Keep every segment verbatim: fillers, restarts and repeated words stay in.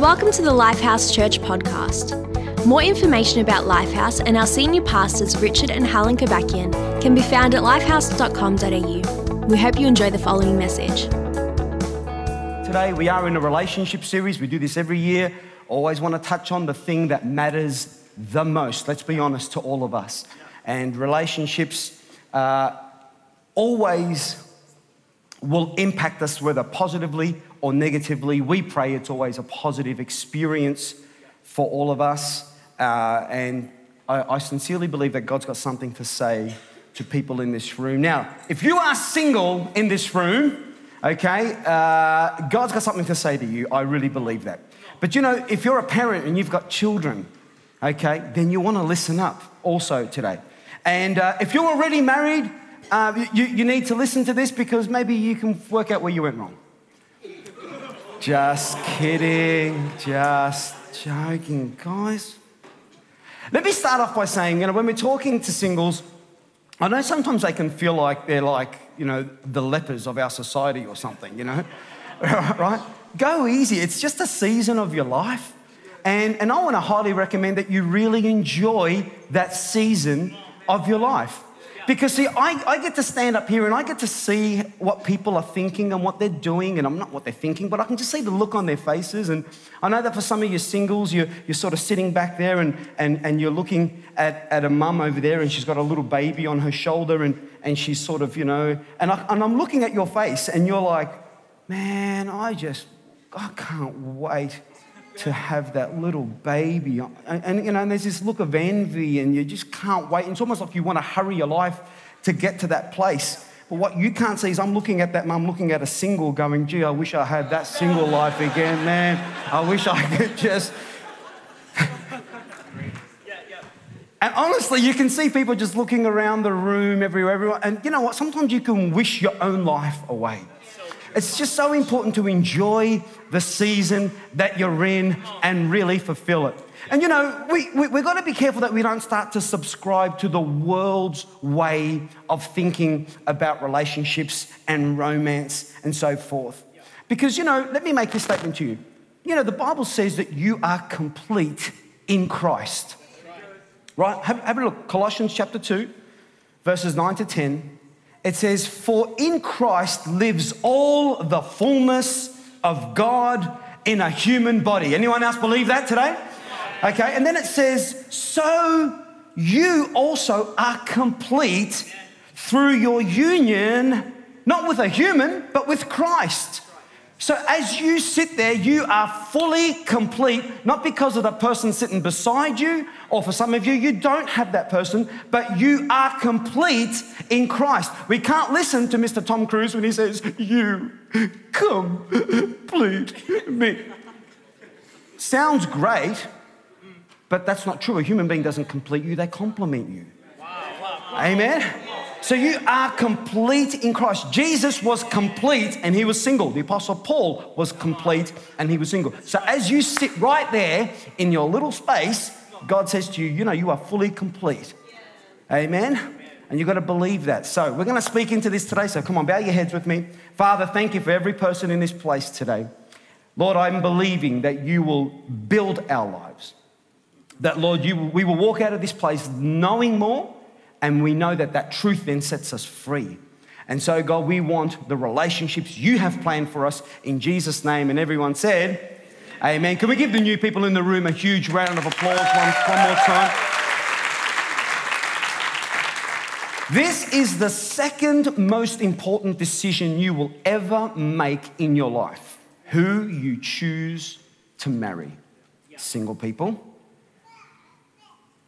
Welcome to the LifeHouse Church podcast. More information about LifeHouse and our senior pastors Richard and Helen Kobakian can be found at lifehouse dot com dot a u. We hope you enjoy the following message. Today we are in a relationship series. We do this every year. Always want to touch on the thing that matters the most. Let's be honest to all of us. And relationships uh, always will impact us, whether positively or negatively. We pray it's always a positive experience for all of us. Uh, and I, I sincerely believe that God's got something to say to people in this room. Now, if you are single in this room, okay, uh, God's got something to say to you. I really believe that. But you know, if you're a parent and you've got children, okay, then you want to listen up also today. And uh, if you're already married, uh, you, you need to listen to this because maybe you can work out where you went wrong. Just kidding, just joking, guys. Let me start off by saying, you know, when we're talking to singles, I know sometimes they can feel like they're like, you know, the lepers of our society or something, you know, right? Go easy. It's just a season of your life. And, and I want to highly recommend that you really enjoy that season of your life. Because, see, I, I get to stand up here and I get to see what people are thinking and what they're doing. And I'm not what they're thinking, but I can just see the look on their faces. And I know that for some of you singles, you're, you're sort of sitting back there and, and, and you're looking at, at a mum over there and she's got a little baby on her shoulder and, and she's sort of, you know, and, I, and I'm looking at your face and you're like, man, I just, I can't wait to have that little baby. And, and you know, and there's this look of envy and you just can't wait. And it's almost like you want to hurry your life to get to that place. But what you can't see is I'm looking at that mum, looking at a single going, gee, I wish I had that single life again, man. I wish I could just... And honestly, you can see people just looking around the room, everywhere, everyone. And you know what? Sometimes you can wish your own life away. It's just so important to enjoy the season that you're in and really fulfill it. And, you know, we, we, we've got to be careful that we don't start to subscribe to the world's way of thinking about relationships and romance and so forth. Because, you know, let me make this statement to you. You know, the Bible says that you are complete in Christ. Right? Have, have a look. Colossians chapter two, verses nine to ten. It says, for in Christ lives all the fullness of God in a human body. Anyone else believe that today? Okay, and then it says, so you also are complete through your union, not with a human, but with Christ. So as you sit there, you are fully complete, not because of the person sitting beside you, or for some of you, you don't have that person, but you are complete in Christ. We can't listen to Mister Tom Cruise when he says, you complete me. Sounds great, but that's not true. A human being doesn't complete you, they complement you. Wow, wow, wow. Amen? So you are complete in Christ. Jesus was complete and he was single. The Apostle Paul was complete and he was single. So as you sit right there in your little space, God says to you, you know, you are fully complete. Amen? And you've got to believe that. So we're going to speak into this today. So come on, bow your heads with me. Father, thank you for every person in this place today. Lord, I'm believing that you will build our lives. That, Lord, you, we will walk out of this place knowing more. And we know that that truth then sets us free. And so, God, we want the relationships you have planned for us in Jesus' name. And everyone said, amen. amen. Can we give the new people in the room a huge round of applause one, one more time? This is the second most important decision you will ever make in your life. Who you choose to marry. Single people.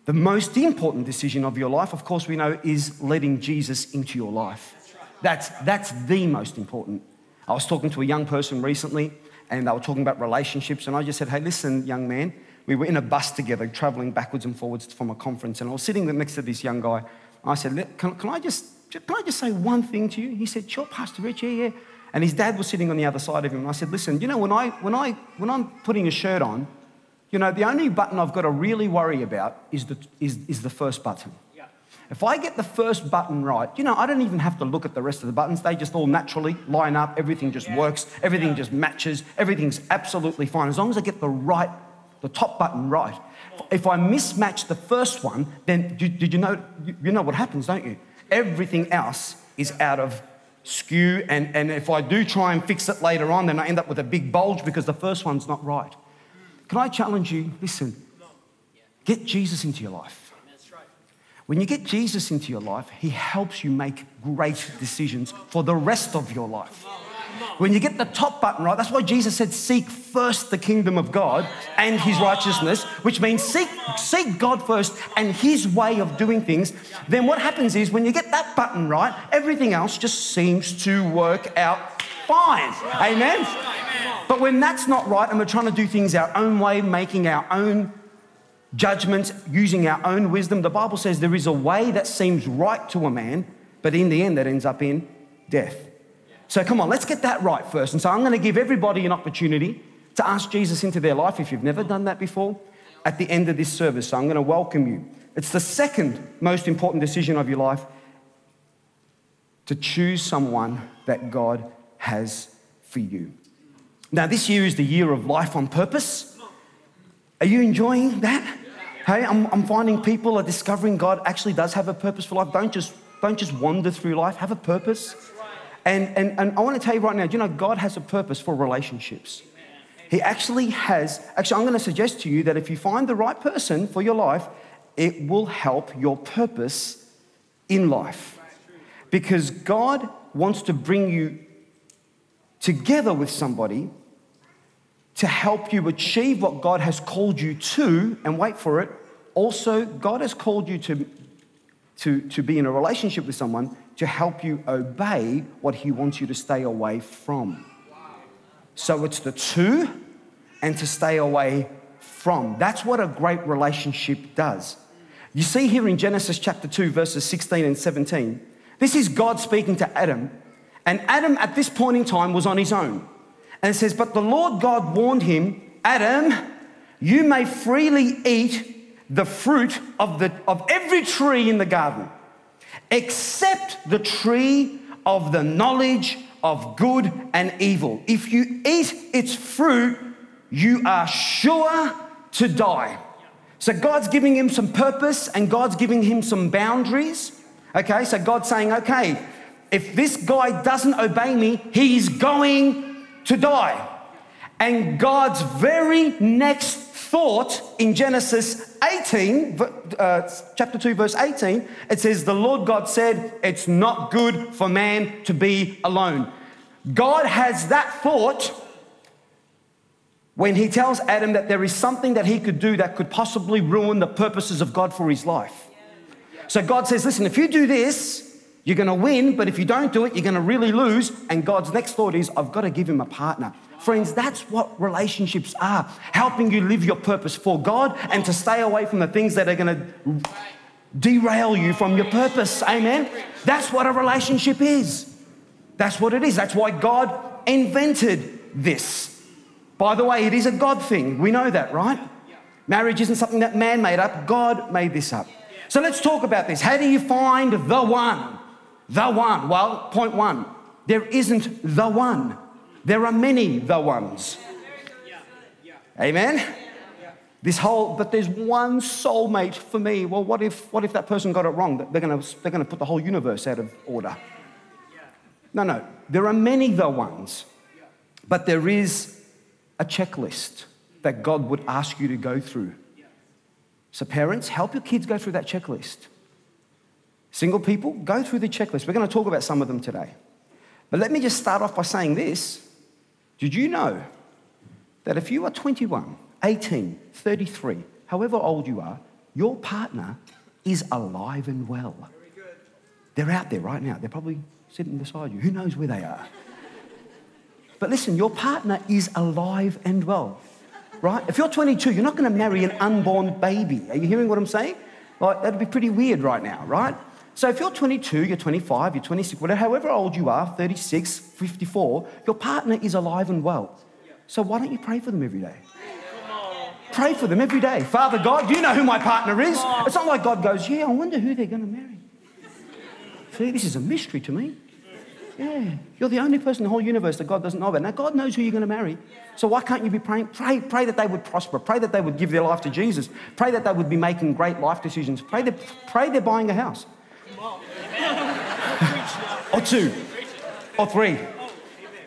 The most important decision of your life, of course we know, is letting Jesus into your life. That's, that's the most important. I was talking to a young person recently and they were talking about relationships and I just said, hey, listen, young man, we were in a bus together traveling backwards and forwards from a conference and I was sitting next to this young guy. I said, can, can I just can I just say one thing to you? He said, sure, Pastor Rich, yeah, yeah. And his dad was sitting on the other side of him and I said, listen, you know, when, I, when, I, when I'm putting a shirt on, you know, the only button I've got to really worry about is the is, is the first button. Yeah. If I get the first button right, you know, I don't even have to look at the rest of the buttons. They just all naturally line up. Everything just yeah. works. Everything yeah. just matches. Everything's absolutely fine. As long as I get the right, the top button right. If I mismatch the first one, then do, do you know, you know what happens, don't you? Everything else is out of skew. And, and if I do try and fix it later on, then I end up with a big bulge because the first one's not right. Can I challenge you? Listen, get Jesus into your life. When you get Jesus into your life, he helps you make great decisions for the rest of your life. When you get the top button right, that's why Jesus said, seek first the kingdom of God and his righteousness, which means seek, seek God first and his way of doing things. Then what happens is when you get that button right, everything else just seems to work out fine. Amen? But when that's not right and we're trying to do things our own way, making our own judgments, using our own wisdom, the Bible says there is a way that seems right to a man, but in the end that ends up in death. So come on, let's get that right first. And so I'm going to give everybody an opportunity to ask Jesus into their life if you've never done that before at the end of this service. So I'm going to welcome you. It's the second most important decision of your life, to choose someone that God has for you. Now, this year is the year of life on purpose. Are you enjoying that? Hey, I'm, I'm finding people are discovering God actually does have a purpose for life. Don't just, don't just wander through life. Have a purpose. And, and, and I want to tell you right now, do you know God has a purpose for relationships? He actually has. Actually, I'm going to suggest to you that if you find the right person for your life, it will help your purpose in life. Because God wants to bring you together with somebody to help you achieve what God has called you to, and wait for it. Also, God has called you to, to, to be in a relationship with someone to help you obey what he wants you to stay away from. So it's the two and to stay away from. That's what a great relationship does. You see here in Genesis chapter two, verses sixteen and seventeen, this is God speaking to Adam. And Adam at this point in time was on his own. And it says, but the Lord God warned him, Adam, you may freely eat the fruit of, the, of every tree in the garden, except the tree of the knowledge of good and evil. If you eat its fruit, you are sure to die. So God's giving him some purpose and God's giving him some boundaries. Okay, so God's saying, okay, if this guy doesn't obey me, he's going to die. And God's very next thought in Genesis eighteen, uh, chapter two, verse eighteen, it says, the Lord God said, it's not good for man to be alone. God has that thought when he tells Adam that there is something that he could do that could possibly ruin the purposes of God for his life. So God says, listen, if you do this, you're going to win, but if you don't do it, you're going to really lose. And God's next thought is, I've got to give him a partner. Friends, that's what relationships are, helping you live your purpose for God and to stay away from the things that are going to derail you from your purpose. Amen? That's what a relationship is. That's what it is. That's why God invented this. By the way, it is a God thing. We know that, right? Marriage isn't something that man made up. God made this up. So let's talk about this. How do you find the one? The one. Well, point one, there isn't the one. There are many the ones. Yeah, yeah. Amen? Yeah. This whole, but there's one soulmate for me. Well, what if what if that person got it wrong? They're gonna they're gonna put the whole universe out of order. Yeah. No, no. There are many the ones, yeah. But there is a checklist that God would ask you to go through. Yeah. So parents, help your kids go through that checklist. Single people, go through the checklist. We're gonna talk about some of them today. But let me just start off by saying this. Did you know that if you are twenty-one, eighteen, thirty-three, however old you are, your partner is alive and well? Very good. They're out there right now. They're probably sitting beside you. Who knows where they are? But listen, your partner is alive and well, right? If you're twenty-two, you're not going to marry an unborn baby. Are you hearing what I'm saying? Like, that'd be pretty weird right now, right? So if you're twenty-two, you're twenty-five, you're twenty-six, whatever, however old you are, thirty-six, fifty-four, your partner is alive and well. So why don't you pray for them every day? Pray for them every day. Father God, you know who my partner is. It's not like God goes, yeah, I wonder who they're going to marry. See, this is a mystery to me. Yeah, you're the only person in the whole universe that God doesn't know about. Now, God knows who you're going to marry. So why can't you be praying? Pray, pray that they would prosper. Pray that they would give their life to Jesus. Pray that they would be making great life decisions. Pray that, pray they're buying a house. Or two. Or three.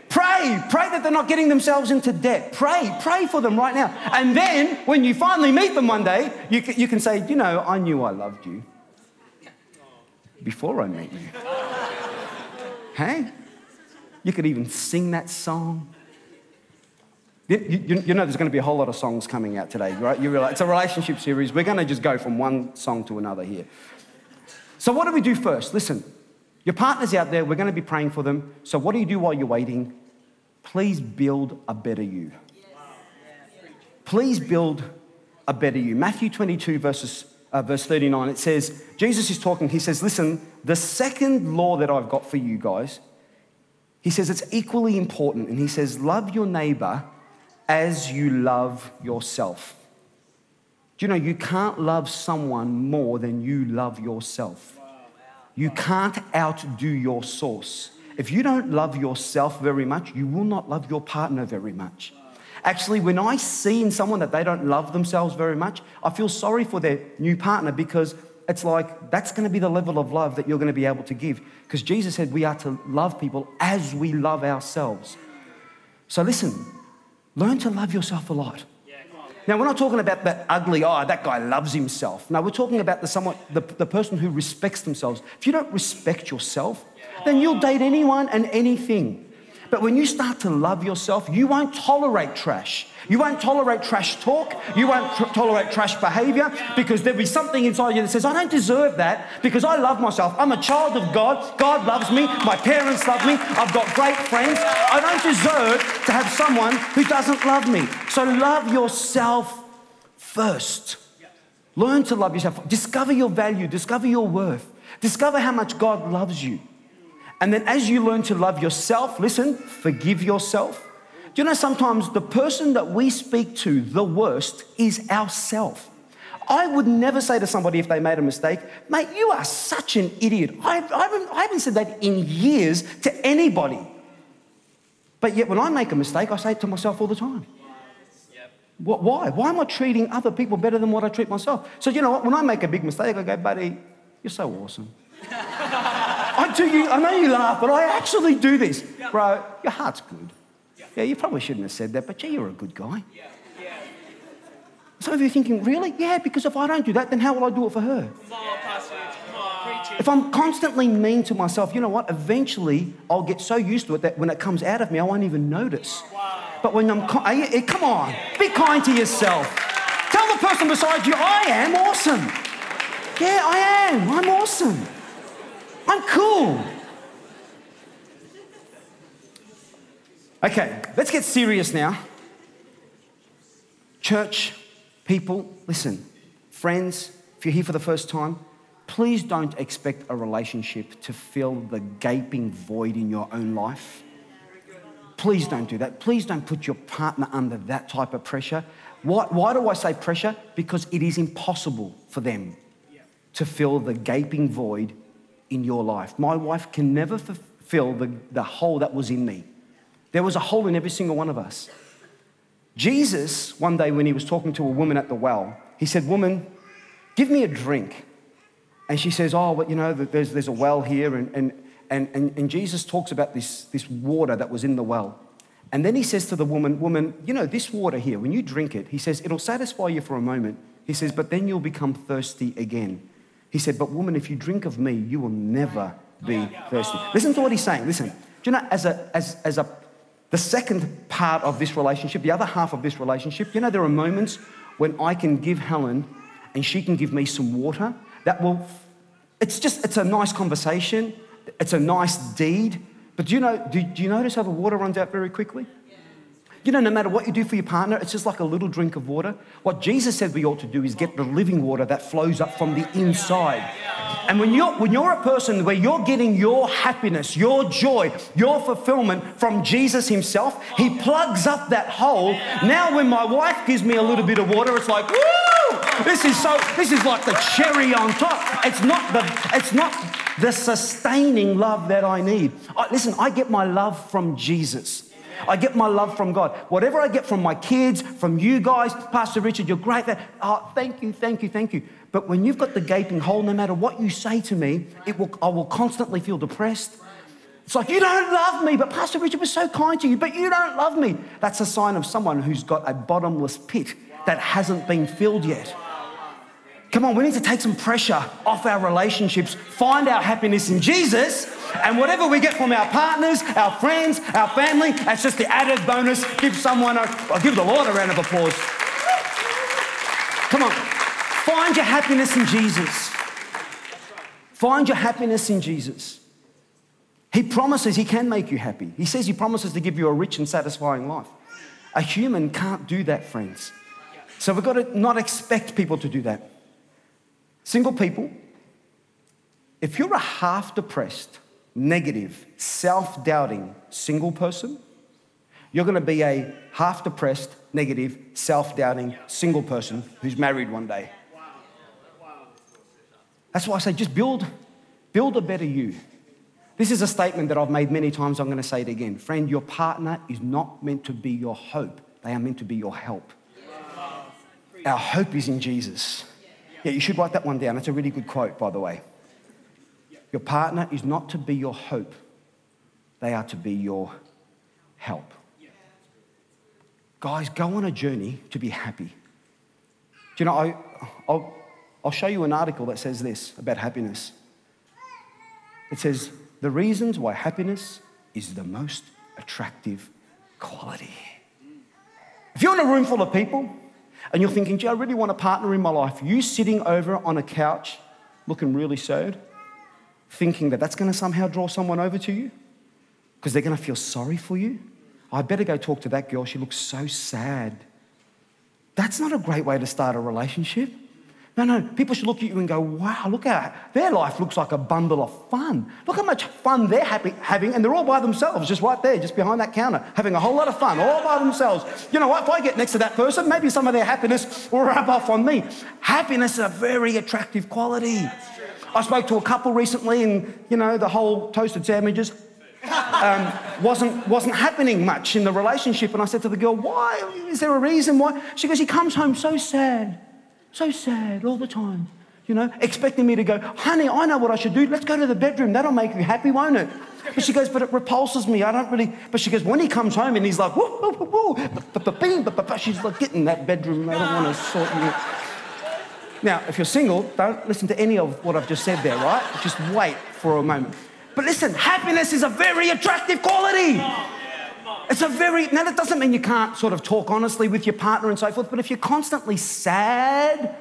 Pray. Pray that they're not getting themselves into debt. Pray. Pray for them right now. And then, when you finally meet them one day, you can, you can say, you know, I knew I loved you before I met you. Hey? You could even sing that song. You, you, you know there's going to be a whole lot of songs coming out today, right? You realize it's a relationship series. We're going to just go from one song to another here. So what do we do first? Listen, your partner's out there. We're going to be praying for them. So what do you do while you're waiting? Please build a better you. Please build a better you. Matthew twenty-two, verses Uh, verse thirty-nine, it says, Jesus is talking, he says, listen, the second law that I've got for you guys, he says it's equally important. And he says, love your neighbor as you love yourself. Do you know you can't love someone more than you love yourself? You can't outdo your source. If you don't love yourself very much, you will not love your partner very much. Actually, when I see in someone that they don't love themselves very much, I feel sorry for their new partner because it's like, that's going to be the level of love that you're going to be able to give. Because Jesus said we are to love people as we love ourselves. So listen, learn to love yourself a lot. Now, we're not talking about that ugly, oh, that guy loves himself. No, we're talking about the someone, the, the person who respects themselves. If you don't respect yourself, then you'll date anyone and anything. But when you start to love yourself, you won't tolerate trash. You won't tolerate trash talk. You won't t- tolerate trash behavior because there'll be something inside you that says, I don't deserve that because I love myself. I'm a child of God. God loves me. My parents love me. I've got great friends. I don't deserve to have someone who doesn't love me. So love yourself first. Learn to love yourself. Discover your value. Discover your worth. Discover how much God loves you. And then as you learn to love yourself, listen, forgive yourself. Do you know sometimes the person that we speak to the worst is ourselves? I would never say to somebody if they made a mistake, mate, you are such an idiot. I, I, haven't, I haven't said that in years to anybody. But yet when I make a mistake, I say it to myself all the time. What, why? Why am I treating other people better than what I treat myself? So you know what? When I make a big mistake, I go, buddy, you're so awesome. I do. You, I know you laugh, but I actually do this. Yeah. Bro, your heart's good. Yeah. yeah, you probably shouldn't have said that, but gee, you're a good guy. Yeah. Yeah. Some of you are thinking, really? Yeah, because if I don't do that, then how will I do it for her? Yeah. If I'm constantly mean to myself, you know what? Eventually, I'll get so used to it that when it comes out of me, I won't even notice. Wow. But when I'm... Con- you, come on, yeah. Be kind to yourself. Yeah. Tell the person beside you, I am awesome. Yeah, I am. I'm awesome. I'm cool. Okay, let's get serious now. Church, people, listen. Friends, if you're here for the first time, please don't expect a relationship to fill the gaping void in your own life. Please don't do that. Please don't put your partner under that type of pressure. Why, why do I say pressure? Because it is impossible for them to fill the gaping void in your life. My wife can never fulfill the, the hole that was in me. There was a hole in every single one of us. Jesus, one day when he was talking to a woman at the well, he said, woman, give me a drink. And she says, oh, well, you know, there's there's a well here. And, and, and, and, and Jesus talks about this, this water that was in the well. And then he says to the woman, woman, you know, this water here, when you drink it, he says, it'll satisfy you for a moment. He says, but then you'll become thirsty again. He said, but woman, if you drink of me, you will never be thirsty. Listen to what he's saying. Listen, do you know, as a, as, as a, the second part of this relationship, the other half of this relationship, you know, there are moments when I can give Helen and she can give me some water that will, it's just, it's a nice conversation. It's a nice deed. But do you know, do, do you notice how the water runs out very quickly? You know, no matter what you do for your partner, it's just like a little drink of water. What Jesus said we ought to do is get the living water that flows up from the inside. And when you're, when you're a person where you're getting your happiness, your joy, your fulfillment from Jesus himself, he plugs up that hole. Now when my wife gives me a little bit of water, it's like, woo! This is so. This is like the cherry on top. It's not the. It's not the sustaining love that I need. I, listen, I get my love from Jesus. I get my love from God. Whatever I get from my kids, from you guys, Pastor Richard, you're great. Oh, thank you, thank you, thank you. But when you've got the gaping hole, no matter what you say to me, it will. I will constantly feel depressed. It's like, you don't love me, but Pastor Richard was so kind to you, but you don't love me. That's a sign of someone who's got a bottomless pit that hasn't been filled yet. Come on, we need to take some pressure off our relationships, find our happiness in Jesus, and whatever we get from our partners, our friends, our family, that's just the added bonus. Give someone, a, well, give the Lord a round of applause. Come on, find your happiness in Jesus. Find your happiness in Jesus. He promises he can make you happy. He says he promises to give you a rich and satisfying life. A human can't do that, friends. So we've got to not expect people to do that. Single people, if you're a half-depressed, negative, self-doubting single person, you're going to be a half-depressed, negative, self-doubting single person who's married one day. That's why I say just build, build a better you. This is a statement that I've made many times. I'm going to say it again. Friend, your partner is not meant to be your hope. They are meant to be your help. Yeah. Our hope is in Jesus. Yeah, you should write that one down. That's a really good quote, by the way. Your partner is not to be your hope. They are to be your help. Yeah. Guys, go on a journey to be happy. Do you know, I, I'll, I'll show you an article that says this about happiness. It says, the reasons why happiness is the most attractive quality. If you're in a room full of people and you're thinking, gee, I really want a partner in my life, you sitting over on a couch looking really sad, thinking that that's going to somehow draw someone over to you because they're going to feel sorry for you. I better go talk to that girl. She looks so sad. That's not a great way to start a relationship. No, no, people should look at you and go, wow, look how their life looks like a bundle of fun. Look how much fun they're happy, having, and they're all by themselves, just right there, just behind that counter, having a whole lot of fun, all by themselves. You know what, if I get next to that person, maybe some of their happiness will rub off on me. Happiness is a very attractive quality. I spoke to a couple recently and, you know, the whole toasted sandwiches um, wasn't, wasn't happening much in the relationship. And I said to the girl, why? Is there a reason why? She goes, he comes home so sad. So sad all the time, you know, expecting me to go, honey, I know what I should do. Let's go to the bedroom. That'll make you happy, won't it? But she goes, but it repulses me. I don't really. But she goes, when he comes home and he's like, woo, woo, woo, woo. She's like, get in that bedroom. I don't want to sort you. Now, if you're single, don't listen to any of what I've just said there, right? Just wait for a moment. But listen, happiness is a very attractive quality. It's a very, now that doesn't mean you can't sort of talk honestly with your partner and so forth, but if you're constantly sad,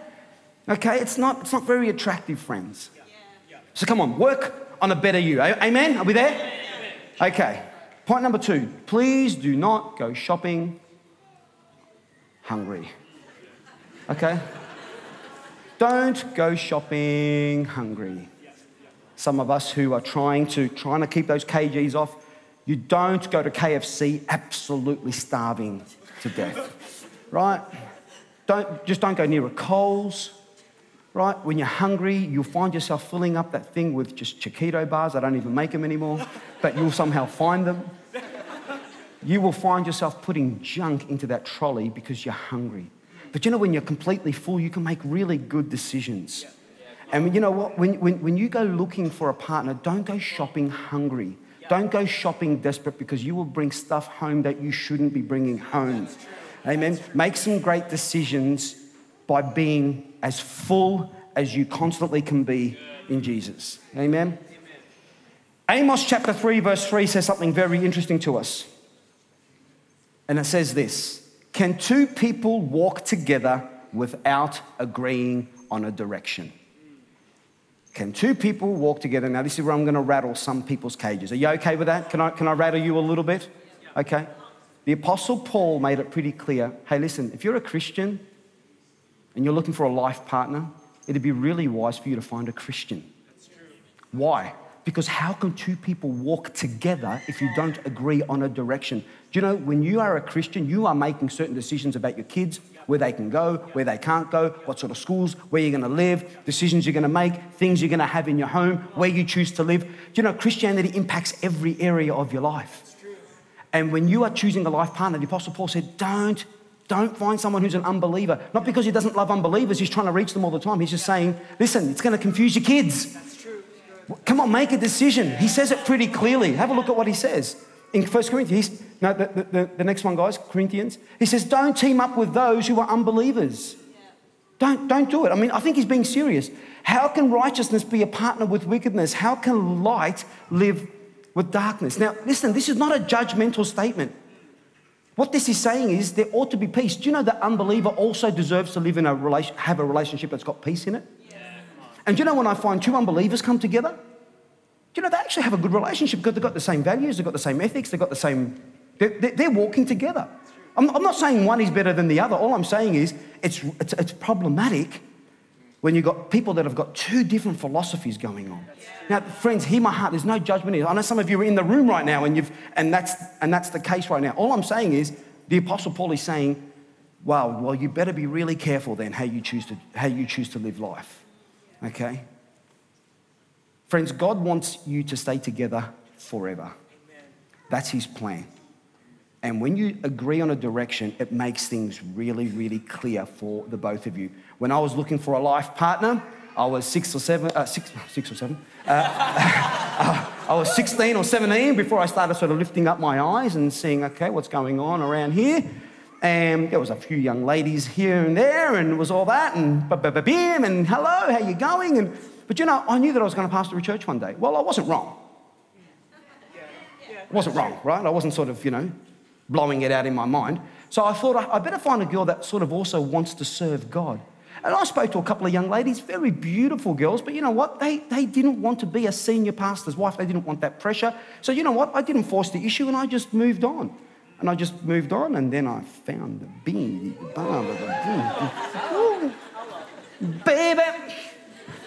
okay, it's not it's not very attractive, friends. Yeah. Yeah. So come on, work on a better you. Amen? Are we there? Yeah. Okay. Point number two, please do not go shopping hungry. Okay? Don't go shopping hungry. Some of us who are trying to, trying to keep those kgs off, you don't go to K F C absolutely starving to death, right? Don't, just don't go near a Coles, right? When you're hungry, you'll find yourself filling up that thing with just Chiquito bars. I don't even make them anymore, but you'll somehow find them. You will find yourself putting junk into that trolley because you're hungry. But you know, when you're completely full, you can make really good decisions. And you know what? When, when, when you go looking for a partner, don't go shopping hungry. Don't go shopping desperate because you will bring stuff home that you shouldn't be bringing home. Amen. Make some great decisions by being as full as you constantly can be in Jesus. Amen. Amos chapter three, verse three says something very interesting to us. And it says this, can two people walk together without agreeing on a direction? Can two people walk together? Now, this is where I'm going to rattle some people's cages. Are you okay with that? Can I can I rattle you a little bit? Okay. The Apostle Paul made it pretty clear. Hey, listen, if you're a Christian and you're looking for a life partner, it'd be really wise for you to find a Christian. Why? Because how can two people walk together if you don't agree on a direction? Do you know, when you are a Christian, you are making certain decisions about your kids, where they can go, where they can't go, what sort of schools, where you're going to live, decisions you're going to make, things you're going to have in your home, where you choose to live. Do you know, Christianity impacts every area of your life. And when you are choosing a life partner, the Apostle Paul said, don't, don't find someone who's an unbeliever. Not because he doesn't love unbelievers, he's trying to reach them all the time. He's just saying, listen, it's going to confuse your kids. Come on, make a decision. He says it pretty clearly. Have a look at what he says in First Corinthians. No, the, the, the next one, guys, Corinthians. He says, don't team up with those who are unbelievers. Yeah. Don't, don't do it. I mean, I think he's being serious. How can righteousness be a partner with wickedness? How can light live with darkness? Now, listen, this is not a judgmental statement. What this is saying is there ought to be peace. Do you know that unbeliever also deserves to live in a relation, have a relationship that's got peace in it? And do you know when I find two unbelievers come together? Do you know they actually have a good relationship because they've got the same values, they've got the same ethics, they've got the same... They're, they're walking together. I'm, I'm not saying one is better than the other. All I'm saying is it's, it's, it's problematic when you've got people that have got two different philosophies going on. Now, friends, hear my heart. There's no judgment here. I know some of you are in the room right now and, you've, and, that's, and that's the case right now. All I'm saying is the Apostle Paul is saying, wow, well, you better be really careful then how you choose to, how you choose to live life. Okay? Friends, God wants you to stay together forever. Amen. That's his plan. And when you agree on a direction, it makes things really, really clear for the both of you. When I was looking for a life partner, I was six or seven, uh, six, six or seven. Uh, I was sixteen or seventeen before I started sort of lifting up my eyes and seeing, okay, what's going on around here? And there was a few young ladies here and there, and it was all that, and ba-ba-ba-bim, and hello, how you going? And but you know, I knew that I was going to pastor a church one day. Well, I wasn't wrong. I wasn't wrong, right? I wasn't sort of, you know, blowing it out in my mind. So I thought, I better find a girl that sort of also wants to serve God. And I spoke to a couple of young ladies, very beautiful girls, but you know what? They, they didn't want to be a senior pastor's wife. They didn't want that pressure. So you know what? I didn't force the issue, and I just moved on. And I just moved on, and then I found the bing, the bar, the bing, baby.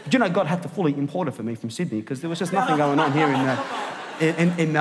Do you know God had to fully import it for me from Sydney because there was just nothing going on here in, uh, in, in, in Melbourne.